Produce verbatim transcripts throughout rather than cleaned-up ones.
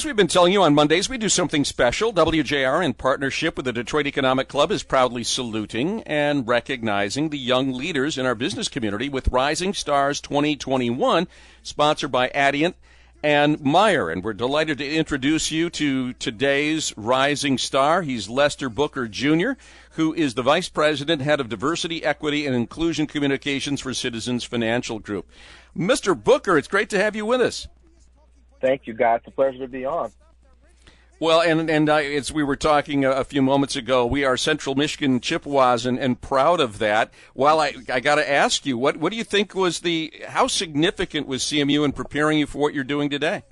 As we've been telling you on Mondays, we do something special. W J R, in partnership with the Detroit Economic Club, is proudly saluting and recognizing the young leaders in our business community with Rising Stars twenty twenty-one, sponsored by Adient and Meyer. And we're delighted to introduce you to today's Rising Star. He's Lester Booker Junior, who is the Vice President, Head of Diversity, Equity, and Inclusion Communications for Citizens Financial Group. Mister Booker, it's great to have you with us. Thank you, guys. It's a pleasure to be on. Well, and and uh, as we were talking a, a few moments ago, we are Central Michigan Chippewas and, and proud of that. Well, I, I got to ask you, what, what do you think was the – how significant was C M U in preparing you for what you're doing today?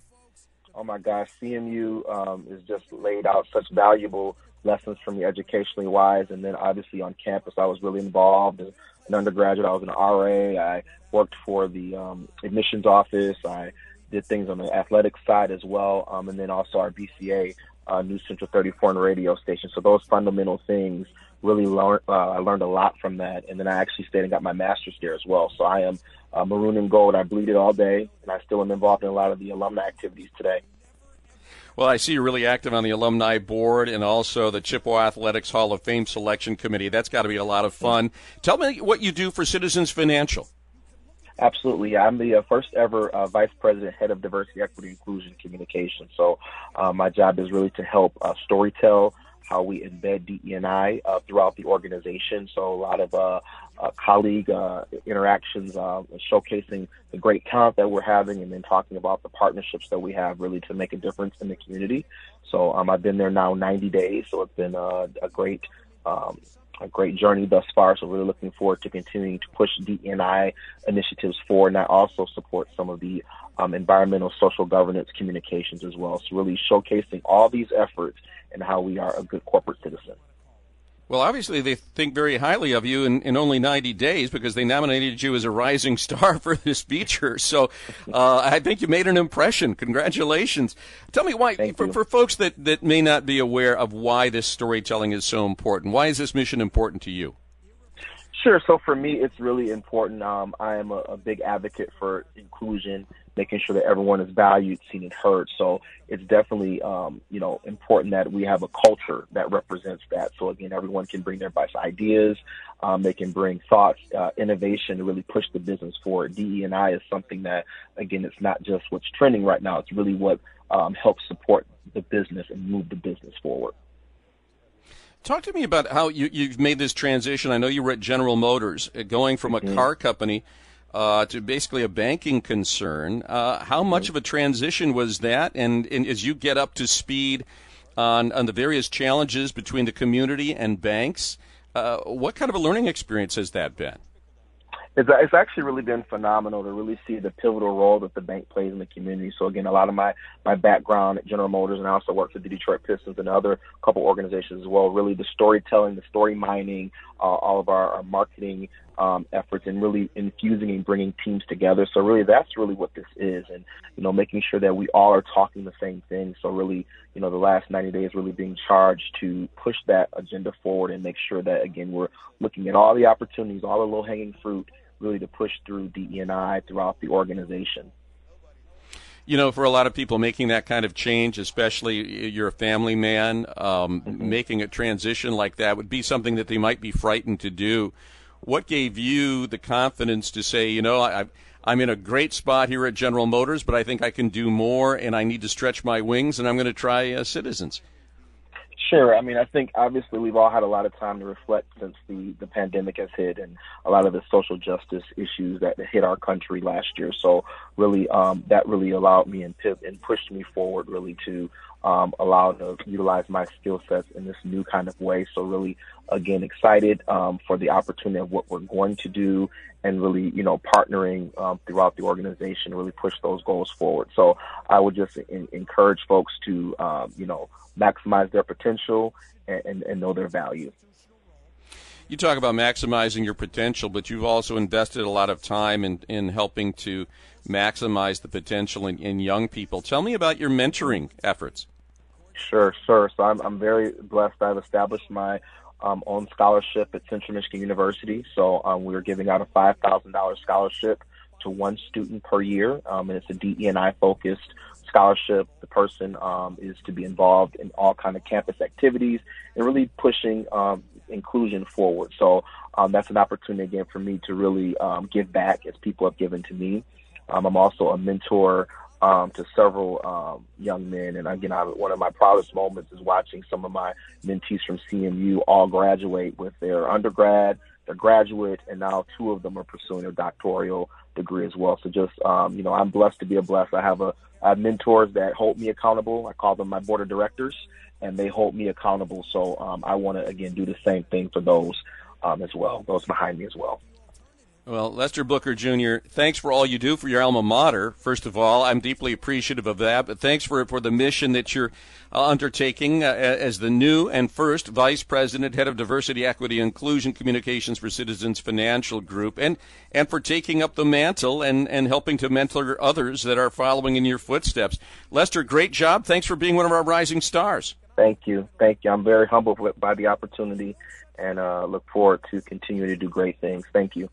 Oh, my gosh. C M U um, has just laid out such valuable lessons for me educationally wise. And then obviously on campus, I was really involved. As an undergraduate, I was an R A. I worked for the um, admissions office. I – did things on the athletic side as well, um, and then also our B C A, uh, News Central thirty-four and radio station. So those fundamental things, really learn, uh, I learned a lot from that. And then I actually stayed and got my master's there as well. So I am uh, maroon and gold. I bleed it all day, and I still am involved in a lot of the alumni activities today. Well, I see you're really active on the alumni board and also the Chippewa Athletics Hall of Fame Selection Committee. That's got to be a lot of fun. Tell me what you do for Citizens Financial. Absolutely. I'm the uh, first ever uh, Vice President, Head of Diversity, Equity, Inclusion, Communication. So uh, my job is really to help uh, storytell how we embed D E and I uh, throughout the organization. So a lot of uh, uh, colleague uh, interactions, uh, showcasing the great talent that we're having, and then talking about the partnerships that we have really to make a difference in the community. So um, I've been there now ninety days, so it's been uh, a great um a great journey thus far. So we're really looking forward to continuing to push D E and I initiatives forward. And I also support some of the um, environmental, social governance communications as well. So really showcasing all these efforts and how we are a good corporate citizen. Well, obviously they think very highly of you in, in only ninety days, because they nominated you as a rising star for this feature. So uh, I think you made an impression. Congratulations. Tell me why, for, for folks that, that may not be aware of why this storytelling is so important, why is this mission important to you? Sure. So for me, it's really important. Um, I am a, a big advocate for inclusion, making sure that everyone is valued, seen, and heard. So it's definitely, um, you know, important that we have a culture that represents that. So again, everyone can bring their best ideas. Um, they can bring thoughts, uh, innovation to really push the business forward. D E and I is something that, again, it's not just what's trending right now. It's really what um, helps support the business and move the business forward. Talk to me about how you, you've made this transition. I know you were at General Motors, uh, going from a mm-hmm. car company uh, to basically a banking concern. Uh, how mm-hmm. much of a transition was that? And, and as you get up to speed on, on the various challenges between the community and banks, uh, what kind of a learning experience has that been? It's, it's actually really been phenomenal to really see the pivotal role that the bank plays in the community. So, again, a lot of my, my background at General Motors, and I also worked for the Detroit Pistons and other couple organizations as well, really the storytelling, the story mining, uh, all of our, our marketing um, efforts, and really infusing and bringing teams together. So, really, that's really what this is, and, you know, making sure that we all are talking the same thing. So, really, you know, the last ninety days really being charged to push that agenda forward and make sure that, again, we're looking at all the opportunities, all the low-hanging fruit, really to push through D E and I throughout the organization. You know, for a lot of people making that kind of change, especially you're a family man, um, mm-hmm. making a transition like that would be something that they might be frightened to do. What gave you the confidence to say, you know, I, I'm in a great spot here at General Motors, but I think I can do more, and I need to stretch my wings, and I'm going to try uh, Citizens? Sure. I mean, I think obviously we've all had a lot of time to reflect since the, the pandemic has hit, and a lot of the social justice issues that hit our country last year. So really, um, that really allowed me and, and pushed me forward really to um, allow to utilize my skill sets in this new kind of way. So really, again, excited um, for the opportunity of what we're going to do, and really, you know, partnering um, throughout the organization to really push those goals forward. So I would just in, encourage folks to, uh, you know, maximize their potential and, and, and know their value. You talk about maximizing your potential, but you've also invested a lot of time in, in helping to maximize the potential in, in young people. Tell me about your mentoring efforts. Sure, sure. So I'm, I'm very blessed. I've established my Um, own scholarship at Central Michigan University. So um, we are giving out a five thousand dollars scholarship to one student per year, um, and it's a D E and I focused scholarship. The person um, is to be involved in all kind of campus activities and really pushing um, inclusion forward. So um, that's an opportunity again for me to really um, give back as people have given to me. Um, I'm also a mentor um, to several um, young men. And again, I, one of my proudest moments is watching some of my mentees from C M U all graduate with their undergrad, their graduate, and now two of them are pursuing a doctoral degree as well. So just, um, you know, I'm blessed to be a blessed. I have a, I have mentors that hold me accountable. I call them my board of directors, and they hold me accountable. So um, I want to, again, do the same thing for those um, as well, those behind me as well. Well, Lester Booker Junior, thanks for all you do for your alma mater. First of all, I'm deeply appreciative of that, but thanks for for the mission that you're uh, undertaking uh, as the new and first Vice President, Head of Diversity, Equity, and Inclusion Communications for Citizens Financial Group, and, and for taking up the mantle and, and helping to mentor others that are following in your footsteps. Lester, great job. Thanks for being one of our Rising Stars. Thank you. Thank you. I'm very humbled by the opportunity and uh, look forward to continuing to do great things. Thank you.